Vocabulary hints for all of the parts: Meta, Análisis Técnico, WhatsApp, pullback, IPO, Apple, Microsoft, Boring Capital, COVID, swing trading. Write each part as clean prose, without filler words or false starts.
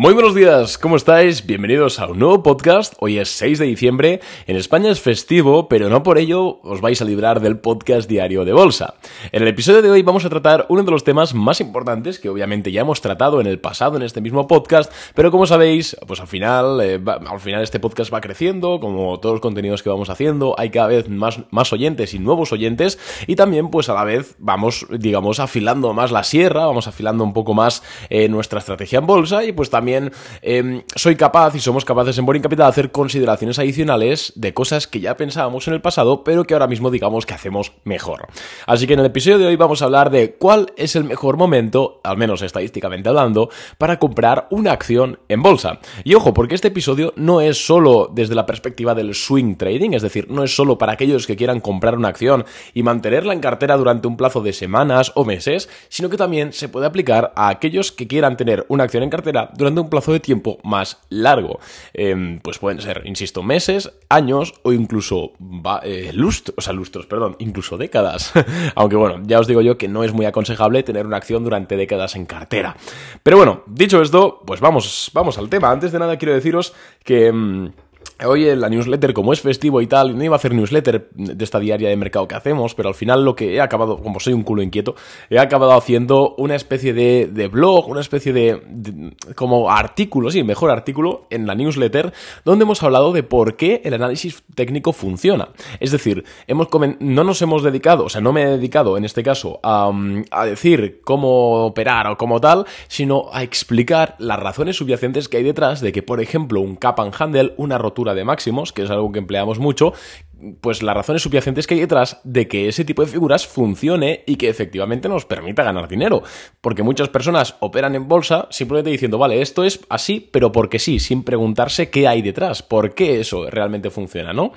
Muy buenos días, ¿cómo estáis? Bienvenidos a un nuevo podcast. Hoy es 6 de diciembre. En España es festivo, pero no por ello os vais a librar del podcast diario de bolsa. En el episodio de hoy vamos a tratar uno de los temas más importantes que obviamente ya hemos tratado en el pasado en este mismo podcast, pero como sabéis, pues al final este podcast va creciendo, como todos los contenidos que vamos haciendo, hay cada vez más oyentes y nuevos oyentes, y también pues a la vez vamos, digamos, afilando más la sierra, vamos afilando un poco más nuestra estrategia en bolsa, y pues también soy capaz y somos capaces en Boring Capital de hacer consideraciones adicionales de cosas que ya pensábamos en el pasado, pero que ahora mismo digamos que hacemos mejor. Así que en el episodio de hoy vamos a hablar de cuál es el mejor momento, al menos estadísticamente hablando, para comprar una acción en bolsa. Y ojo, porque este episodio no es solo desde la perspectiva del swing trading, es decir, no es solo para aquellos que quieran comprar una acción y mantenerla en cartera durante un plazo de semanas o meses, sino que también se puede aplicar a aquellos que quieran tener una acción en cartera durante un plazo de tiempo más largo. Pues pueden ser, insisto, meses, años o incluso incluso décadas. Aunque bueno, ya os digo yo que no es muy aconsejable tener una acción durante décadas en cartera. Pero bueno, dicho esto, pues vamos al tema. Antes de nada quiero deciros que hoy en la newsletter, como es festivo y tal, no iba a hacer newsletter de esta diaria de mercado que hacemos, pero al final lo que he acabado, como soy un culo inquieto, he acabado haciendo una especie de blog, una especie de como artículo, sí, mejor artículo en la newsletter, donde hemos hablado de por qué el análisis técnico funciona. Es decir, no me he dedicado en este caso a decir cómo operar o cómo tal, sino a explicar las razones subyacentes que hay detrás de que, por ejemplo, un cap and handle, una rotura de máximos, que es algo que empleamos mucho, pues las razones subyacentes que hay detrás de que ese tipo de figuras funcione y que efectivamente nos permita ganar dinero. Porque muchas personas operan en bolsa simplemente diciendo, vale, esto es así, pero porque sí, sin preguntarse qué hay detrás, por qué eso realmente funciona, ¿no?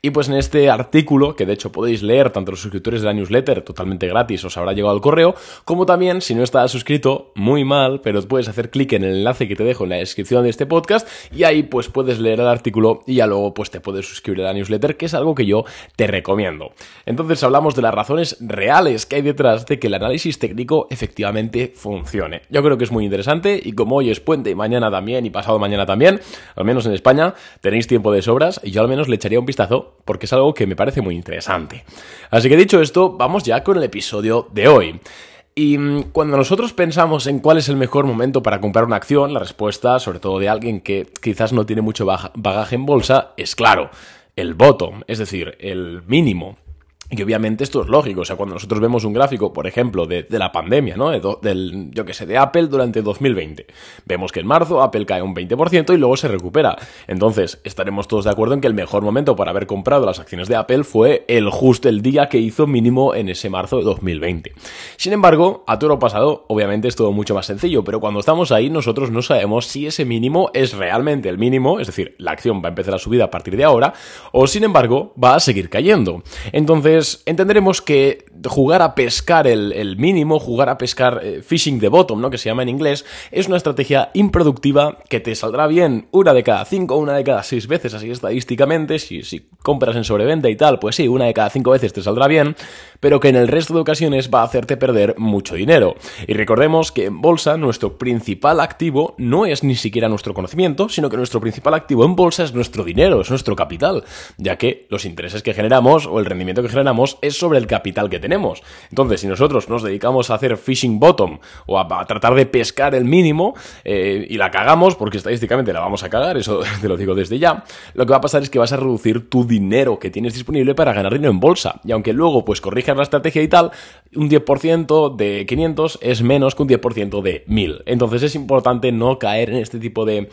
Y pues en este artículo, que de hecho podéis leer tanto los suscriptores de la newsletter, totalmente gratis, os habrá llegado al correo, como también, si no estás suscrito, muy mal, pero puedes hacer clic en el enlace que te dejo en la descripción de este podcast y ahí pues puedes leer el artículo y ya luego pues te puedes suscribir a la newsletter, que es algo que yo te recomiendo. Entonces hablamos de las razones reales que hay detrás de que el análisis técnico efectivamente funcione. Yo creo que es muy interesante y como hoy es puente y mañana también y pasado mañana también, al menos en España, tenéis tiempo de sobras y yo al menos le echaría un vistazo porque es algo que me parece muy interesante. Así que dicho esto, vamos ya con el episodio de hoy. Y cuando nosotros pensamos en cuál es el mejor momento para comprar una acción, la respuesta, sobre todo de alguien que quizás no tiene mucho bagaje en bolsa, es claro. El bottom, es decir, el mínimo. Y obviamente esto es lógico, o sea, cuando nosotros vemos un gráfico, por ejemplo, de la pandemia, ¿no? De Apple durante 2020. Vemos que en marzo Apple cae un 20% y luego se recupera. Entonces, estaremos todos de acuerdo en que el mejor momento para haber comprado las acciones de Apple fue el día que hizo mínimo en ese marzo de 2020. Sin embargo, a toro pasado, obviamente es todo mucho más sencillo, pero cuando estamos ahí nosotros no sabemos si ese mínimo es realmente el mínimo, es decir, la acción va a empezar a subir a partir de ahora, o sin embargo, va a seguir cayendo. Entonces, entenderemos que jugar a pescar el mínimo, jugar a pescar fishing the bottom, ¿no? Que se llama en inglés, es una estrategia improductiva que te saldrá bien una de cada 5, una de cada 6 veces, así estadísticamente, si compras en sobreventa y tal, pues sí, una de cada 5 veces te saldrá bien, pero que en el resto de ocasiones va a hacerte perder mucho dinero. Y recordemos que en bolsa nuestro principal activo no es ni siquiera nuestro conocimiento, sino que nuestro principal activo en bolsa es nuestro dinero, es nuestro capital, ya que los intereses que generamos o el rendimiento que generamos es sobre el capital que tenemos. Entonces, si nosotros nos dedicamos a hacer fishing bottom o a tratar de pescar el mínimo y la cagamos, porque estadísticamente la vamos a cagar, eso te lo digo desde ya, lo que va a pasar es que vas a reducir tu dinero que tienes disponible para ganar dinero en bolsa. Y aunque luego pues corrijas la estrategia y tal, un 10% de 500 es menos que un 10% de 1000. Entonces es importante no caer en este tipo de,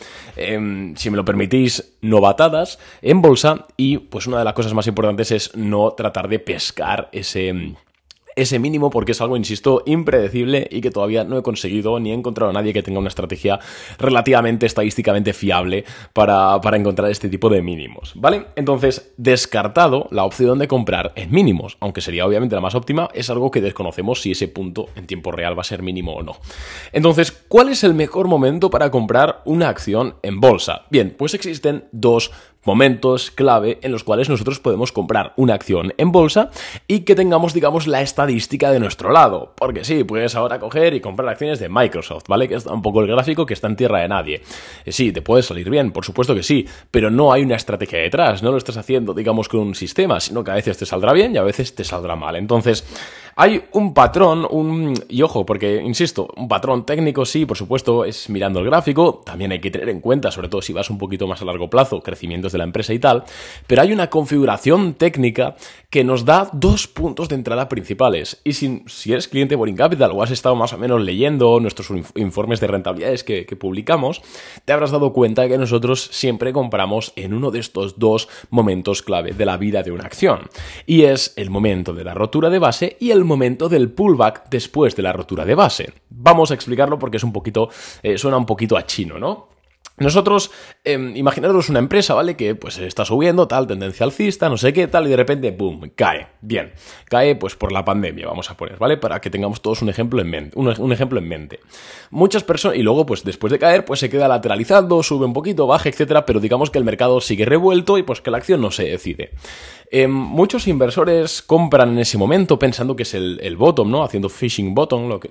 si me lo permitís, novatadas en bolsa y pues una de las cosas más importantes es no tratar de pescar ese mínimo porque es algo, insisto, impredecible y que todavía no he conseguido ni he encontrado a nadie que tenga una estrategia relativamente estadísticamente fiable para encontrar este tipo de mínimos, ¿vale? Entonces, descartado la opción de comprar en mínimos, aunque sería obviamente la más óptima, es algo que desconocemos si ese punto en tiempo real va a ser mínimo o no. Entonces, ¿cuál es el mejor momento para comprar una acción en bolsa? Bien, pues existen dos momentos clave en los cuales nosotros podemos comprar una acción en bolsa y que tengamos, digamos, la estadística de nuestro lado. Porque sí, puedes ahora coger y comprar acciones de Microsoft, ¿vale? Que es un poco el gráfico que está en tierra de nadie. Sí, te puede salir bien, por supuesto que sí, pero no hay una estrategia detrás, no lo estás haciendo, digamos, con un sistema, sino que a veces te saldrá bien y a veces te saldrá mal. Entonces, hay un patrón, y ojo, porque, insisto, un patrón técnico sí, por supuesto, es mirando el gráfico, también hay que tener en cuenta, sobre todo si vas un poquito más a largo plazo, crecimientos de la empresa y tal, pero hay una configuración técnica que nos da dos puntos de entrada principales. Y si eres cliente de Boring Capital o has estado más o menos leyendo nuestros informes de rentabilidades que publicamos, te habrás dado cuenta que nosotros siempre compramos en uno de estos dos momentos clave de la vida de una acción. Y es el momento de la rotura de base y el momento del pullback después de la rotura de base. Vamos a explicarlo porque es un poquito, suena un poquito a chino, ¿no? Nosotros, imaginaros una empresa, ¿vale? Que pues está subiendo, tal, tendencia alcista, no sé qué, tal, y de repente, ¡boom!, cae. Bien, cae pues por la pandemia, vamos a poner, ¿vale? Para que tengamos todos un ejemplo en mente. Un ejemplo en mente. Muchas personas, y luego pues después de caer, pues se queda lateralizando, sube un poquito, baja, etcétera, pero digamos que el mercado sigue revuelto y pues que la acción no se decide. Muchos inversores compran en ese momento pensando que es el bottom, ¿no? Haciendo fishing bottom, lo que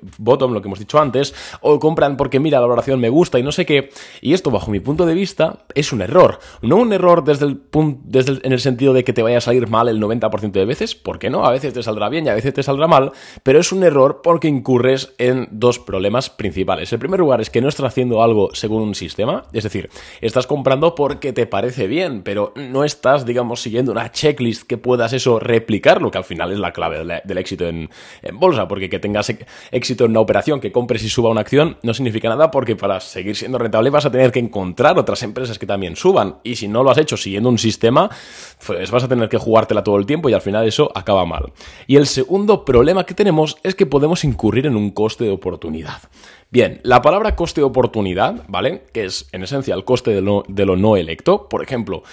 hemos dicho antes, o compran porque mira, la valoración me gusta y no sé qué, y esto bajo mi punto de vista es un error. No un error en el sentido de que te vaya a salir mal el 90% de veces, porque no, a veces te saldrá bien y a veces te saldrá mal, pero es un error porque incurres en dos problemas principales. El primer lugar es que no estás haciendo algo según un sistema, es decir, estás comprando porque te parece bien, pero no estás, digamos, siguiendo una checklist que puedas eso replicarlo, que al final es la clave del éxito en bolsa, porque que tengas éxito en una operación, que compres y suba una acción, no significa nada, porque para seguir siendo rentable vas a tener que encontrar otras empresas que también suban, y si no lo has hecho siguiendo un sistema, pues vas a tener que jugártela todo el tiempo y al final eso acaba mal. Y el segundo problema que tenemos es que podemos incurrir en un coste de oportunidad. Bien, la palabra coste de oportunidad, ¿vale? Que es, en esencia, el coste de lo no electo. Por ejemplo,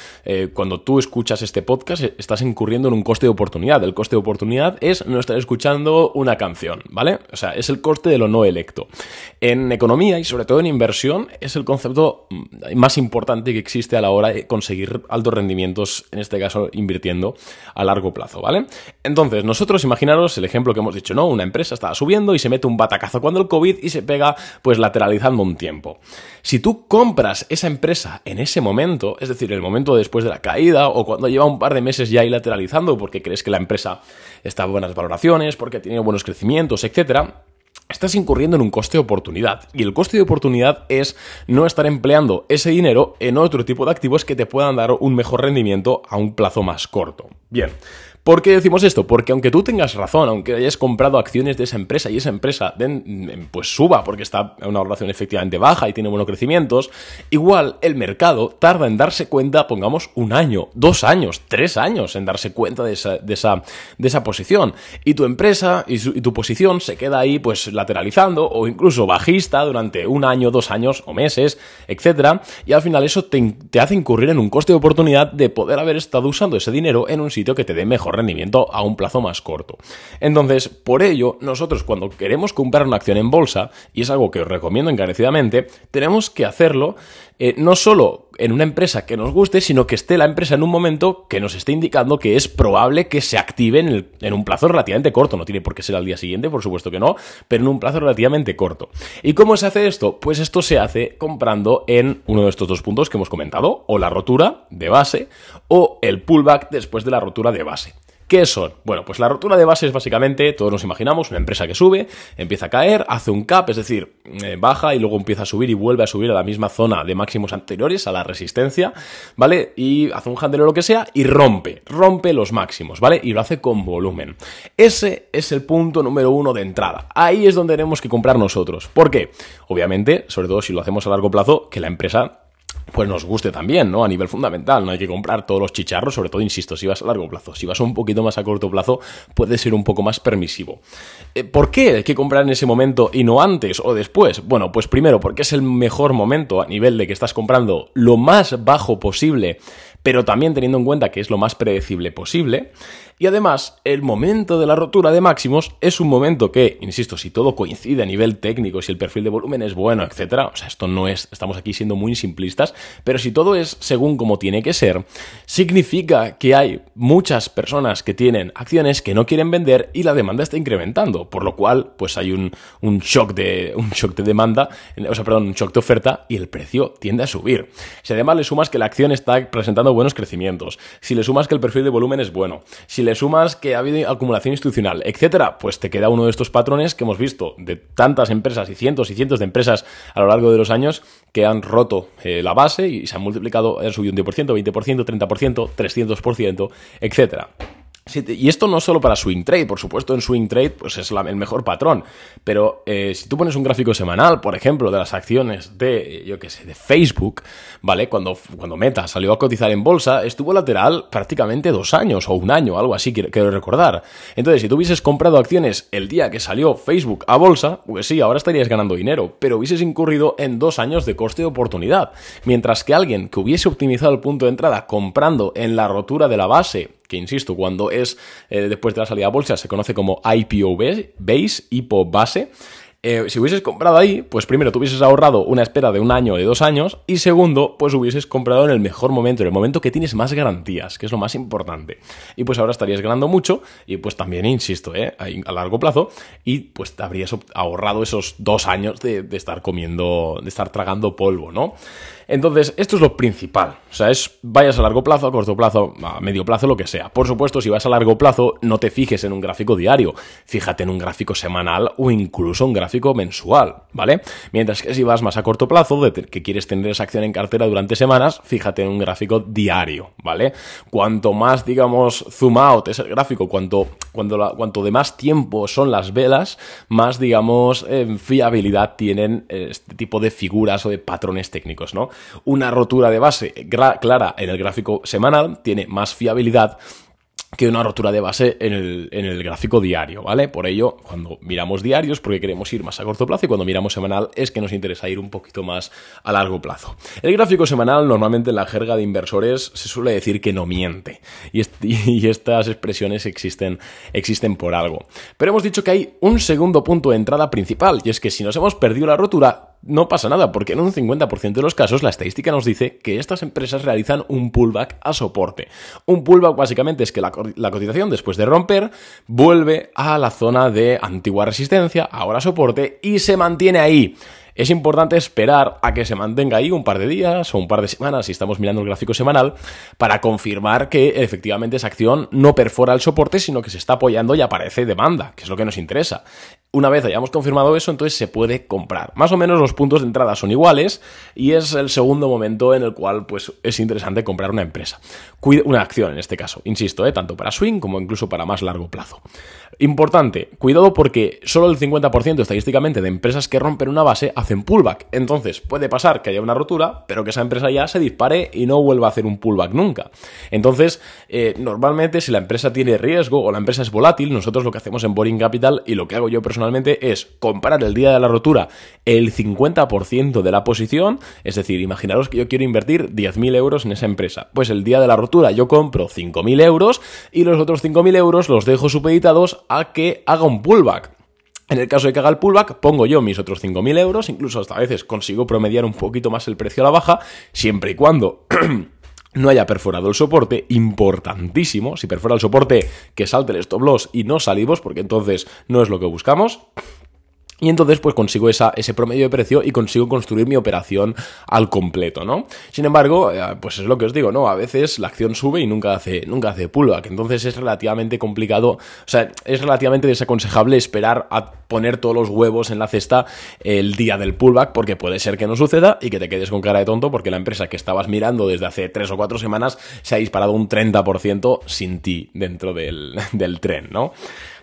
cuando tú escuchas este podcast, estás incurriendo en un coste de oportunidad. El coste de oportunidad es no estar escuchando una canción, ¿vale? O sea, es el coste de lo no electo. En economía y sobre todo en inversión es el concepto más importante que existe a la hora de conseguir altos rendimientos, en este caso invirtiendo a largo plazo, ¿vale? Entonces, nosotros, imaginaros el ejemplo que hemos dicho, ¿no? Una empresa estaba subiendo y se mete un batacazo cuando el COVID y se pega pues lateralizando un tiempo. Si tú compras esa empresa en ese momento, es decir, el momento después de la caída o cuando lleva un par de meses ya ahí lateralizando porque crees que la empresa está a buenas valoraciones, porque ha tenido buenos crecimientos, etcétera, estás incurriendo en un coste de oportunidad, y el coste de oportunidad es no estar empleando ese dinero en otro tipo de activos que te puedan dar un mejor rendimiento a un plazo más corto. Bien, ¿por qué decimos esto? Porque aunque tú tengas razón, aunque hayas comprado acciones de esa empresa y esa empresa pues suba porque está a una valoración efectivamente baja y tiene buenos crecimientos, igual el mercado tarda en darse cuenta, pongamos, 1 año, 2 años, 3 años en darse cuenta de esa posición. Y tu empresa y tu posición se queda ahí pues lateralizando o incluso bajista durante 1 año, 2 años o meses, etcétera. Y al final eso te hace incurrir en un coste de oportunidad de poder haber estado usando ese dinero en un sitio que te dé mejor rendimiento a un plazo más corto. Entonces, por ello, nosotros cuando queremos comprar una acción en bolsa, y es algo que os recomiendo encarecidamente, tenemos que hacerlo no solo en una empresa que nos guste, sino que esté la empresa en un momento que nos esté indicando que es probable que se active en un plazo relativamente corto. No tiene por qué ser al día siguiente, por supuesto que no, pero en un plazo relativamente corto. ¿Y cómo se hace esto? Pues esto se hace comprando en uno de estos dos puntos que hemos comentado, o la rotura de base o el pullback después de la rotura de base. ¿Qué son? Bueno, pues la rotura de base es básicamente, todos nos imaginamos, una empresa que sube, empieza a caer, hace un cap, es decir, baja y luego empieza a subir y vuelve a subir a la misma zona de máximos anteriores, a la resistencia, ¿vale? Y hace un handle o lo que sea y rompe los máximos, ¿vale? Y lo hace con volumen. Ese es el punto número 1 de entrada. Ahí es donde tenemos que comprar nosotros. ¿Por qué? Obviamente, sobre todo si lo hacemos a largo plazo, que la empresa pues nos guste también, ¿no? A nivel fundamental, no hay que comprar todos los chicharros, sobre todo, insisto, si vas a largo plazo. Si vas un poquito más a corto plazo, puedes ser un poco más permisivo. ¿Por qué hay que comprar en ese momento y no antes o después? Bueno, pues primero, porque es el mejor momento a nivel de que estás comprando lo más bajo posible, pero también teniendo en cuenta que es lo más predecible posible. Y además, el momento de la rotura de máximos es un momento que, insisto, si todo coincide a nivel técnico, si el perfil de volumen es bueno, etcétera, o sea, esto no es, estamos aquí siendo muy simplistas, Pero si todo es según como tiene que ser, significa que hay muchas personas que tienen acciones que no quieren vender y la demanda está incrementando, por lo cual pues hay un shock de oferta y el precio tiende a subir. Si además le sumas que la acción está presentando buenos crecimientos, si le sumas que el perfil de volumen es bueno, si le sumas que ha habido acumulación institucional, etcétera, pues te queda uno de estos patrones que hemos visto de tantas empresas y cientos de empresas a lo largo de los años que han roto la base y se han multiplicado, han subido un 10%, 20%, 30%, 300%, etcétera. Y esto no solo para swing trade, por supuesto en swing trade pues es el mejor patrón, pero si tú pones un gráfico semanal, por ejemplo, de las acciones de, de Facebook, ¿vale? Cuando Meta salió a cotizar en bolsa, estuvo lateral prácticamente 2 años o 1 año, algo así, quiero recordar. Entonces, si tú hubieses comprado acciones el día que salió Facebook a bolsa, pues sí, ahora estarías ganando dinero, pero hubieses incurrido en 2 años de coste de oportunidad. Mientras que alguien que hubiese optimizado el punto de entrada comprando en la rotura de la base, que insisto, cuando es después de la salida a bolsa se conoce como IPO base, si hubieses comprado ahí, pues primero te hubieses ahorrado una espera de 1 año o de 2 años y segundo, pues hubieses comprado en el mejor momento, en el momento que tienes más garantías, que es lo más importante. Y pues ahora estarías ganando mucho y pues también, insisto, a largo plazo y pues te habrías ahorrado esos 2 años de estar comiendo, de estar tragando polvo, ¿no? Entonces, esto es lo principal. O sea, es vayas a largo plazo, a corto plazo, a medio plazo, lo que sea. Por supuesto, si vas a largo plazo, no te fijes en un gráfico diario. Fíjate en un gráfico semanal o incluso un gráfico mensual, ¿vale? Mientras que si vas más a corto plazo, que quieres tener esa acción en cartera durante semanas, fíjate en un gráfico diario, ¿vale? Cuanto más, digamos, zoom out es el gráfico, cuanto de más tiempo son las velas, más, digamos, fiabilidad tienen este tipo de figuras o de patrones técnicos, ¿no? Una rotura de base clara en el gráfico semanal tiene más fiabilidad que una rotura de base en el gráfico diario, ¿vale? Por ello, cuando miramos diarios, porque queremos ir más a corto plazo, y cuando miramos semanal es que nos interesa ir un poquito más a largo plazo. El gráfico semanal, normalmente en la jerga de inversores, se suele decir que no miente. Y estas expresiones existen por algo. Pero hemos dicho que hay un segundo punto de entrada principal, y es que si nos hemos perdido la rotura, no pasa nada, porque en un 50% de los casos la estadística nos dice que estas empresas realizan un pullback a soporte. Un pullback básicamente es que la cotización después de romper vuelve a la zona de antigua resistencia, ahora soporte, y se mantiene ahí. Es importante esperar a que se mantenga ahí un par de días o un par de semanas, si estamos mirando el gráfico semanal, para confirmar que efectivamente esa acción no perfora el soporte, sino que se está apoyando y aparece demanda, que es lo que nos interesa. Una vez hayamos confirmado eso, entonces se puede comprar. Más o menos los puntos de entrada son iguales y es el segundo momento en el cual pues, es interesante comprar una empresa. Una acción en este caso, insisto, tanto para swing como incluso para más largo plazo. Importante, cuidado porque solo el 50% estadísticamente de empresas que rompen una base hacen pullback. Entonces puede pasar que haya una rotura, pero que esa empresa ya se dispare y no vuelva a hacer un pullback nunca. Entonces, normalmente si la empresa tiene riesgo o la empresa es volátil, nosotros lo que hacemos en Boring Capital y lo que hago yo personalmente es comprar el día de la rotura el 50% de la posición. Es decir, imaginaros que yo quiero invertir 10.000 euros en esa empresa. Pues el día de la rotura yo compro 5.000 euros y los otros 5.000 euros los dejo supeditados a que haga un pullback. En el caso de que haga el pullback, pongo yo mis otros 5.000 euros, incluso hasta a veces consigo promediar un poquito más el precio a la baja, siempre y cuando no haya perforado el soporte, importantísimo. Si perfora el soporte, que salte el stop loss y no salimos, porque entonces no es lo que buscamos. Y entonces pues consigo ese promedio de precio y consigo construir mi operación al completo, ¿no? Sin embargo, pues es lo que os digo, ¿no? A veces la acción sube y nunca hace pullback, entonces es relativamente complicado, o sea, es relativamente desaconsejable esperar a poner todos los huevos en la cesta el día del pullback porque puede ser que no suceda y que te quedes con cara de tonto porque la empresa que estabas mirando desde hace 3 o 4 semanas se ha disparado un 30% sin ti dentro del tren, ¿no?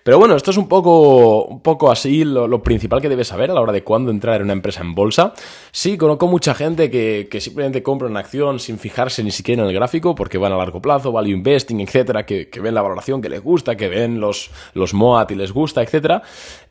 Pero bueno, esto es un poco así lo principal que debes saber a la hora de cuándo entrar en una empresa en bolsa. Sí, conozco mucha gente que simplemente compra una acción sin fijarse ni siquiera en el gráfico porque van a largo plazo, value investing, etcétera, que ven la valoración que les gusta, que ven los MOAT y les gusta, etcétera.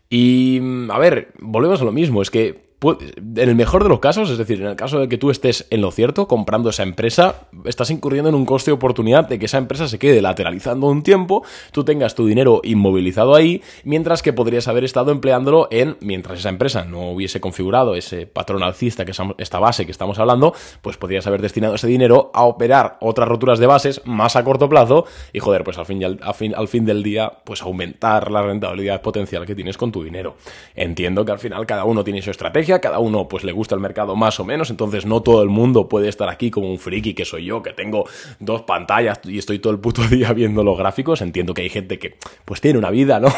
Y, a ver, volvemos a lo mismo, es que en el mejor de los casos, es decir, en el caso de que tú estés en lo cierto comprando esa empresa, estás incurriendo en un coste de oportunidad de que esa empresa se quede lateralizando un tiempo, tú tengas tu dinero inmovilizado ahí, mientras que podrías haber estado empleándolo en, mientras esa empresa no hubiese configurado ese patrón alcista, que es esta base que estamos hablando, pues podrías haber destinado ese dinero a operar otras roturas de bases más a corto plazo y, joder, pues al fin del día, pues aumentar la rentabilidad potencial que tienes con tu dinero. Entiendo que al final cada uno tiene su estrategia, cada uno pues le gusta el mercado más o menos, entonces no todo el mundo puede estar aquí como un friki que soy yo, que tengo dos pantallas y estoy todo el puto día viendo los gráficos. Entiendo que hay gente que pues tiene una vida, ¿no?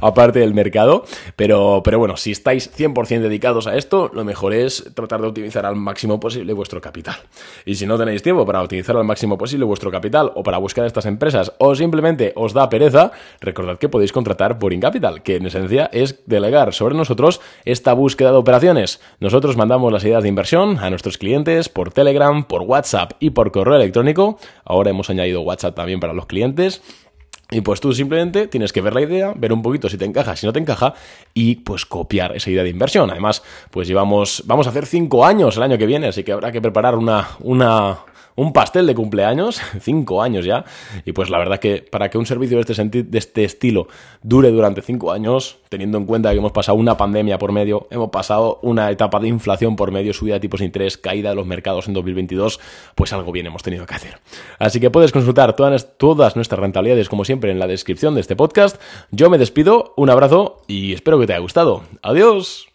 Aparte del mercado, pero bueno, si estáis 100% dedicados a esto, lo mejor es tratar de optimizar al máximo posible vuestro capital. Y si no tenéis tiempo para optimizar al máximo posible vuestro capital o para buscar estas empresas o simplemente os da pereza, recordad que podéis contratar Boring Capital, que en esencia es delegar sobre nosotros esta búsqueda de operaciones. Nosotros mandamos las ideas de inversión a nuestros clientes por Telegram, por WhatsApp y por correo electrónico. Ahora hemos añadido WhatsApp también para los clientes. Y pues tú simplemente tienes que ver la idea, ver un poquito si te encaja, si no te encaja, y pues copiar esa idea de inversión. Además, pues vamos a hacer 5 años el año que viene, así que habrá que preparar un pastel de cumpleaños, 5 años ya, y pues la verdad que para que un servicio de este estilo dure durante 5 años, teniendo en cuenta que hemos pasado una pandemia por medio, hemos pasado una etapa de inflación por medio, subida de tipos de interés, caída de los mercados en 2022, pues algo bien hemos tenido que hacer. Así que puedes consultar todas nuestras rentabilidades, como siempre, en la descripción de este podcast. Yo me despido, un abrazo y espero que te haya gustado. ¡Adiós!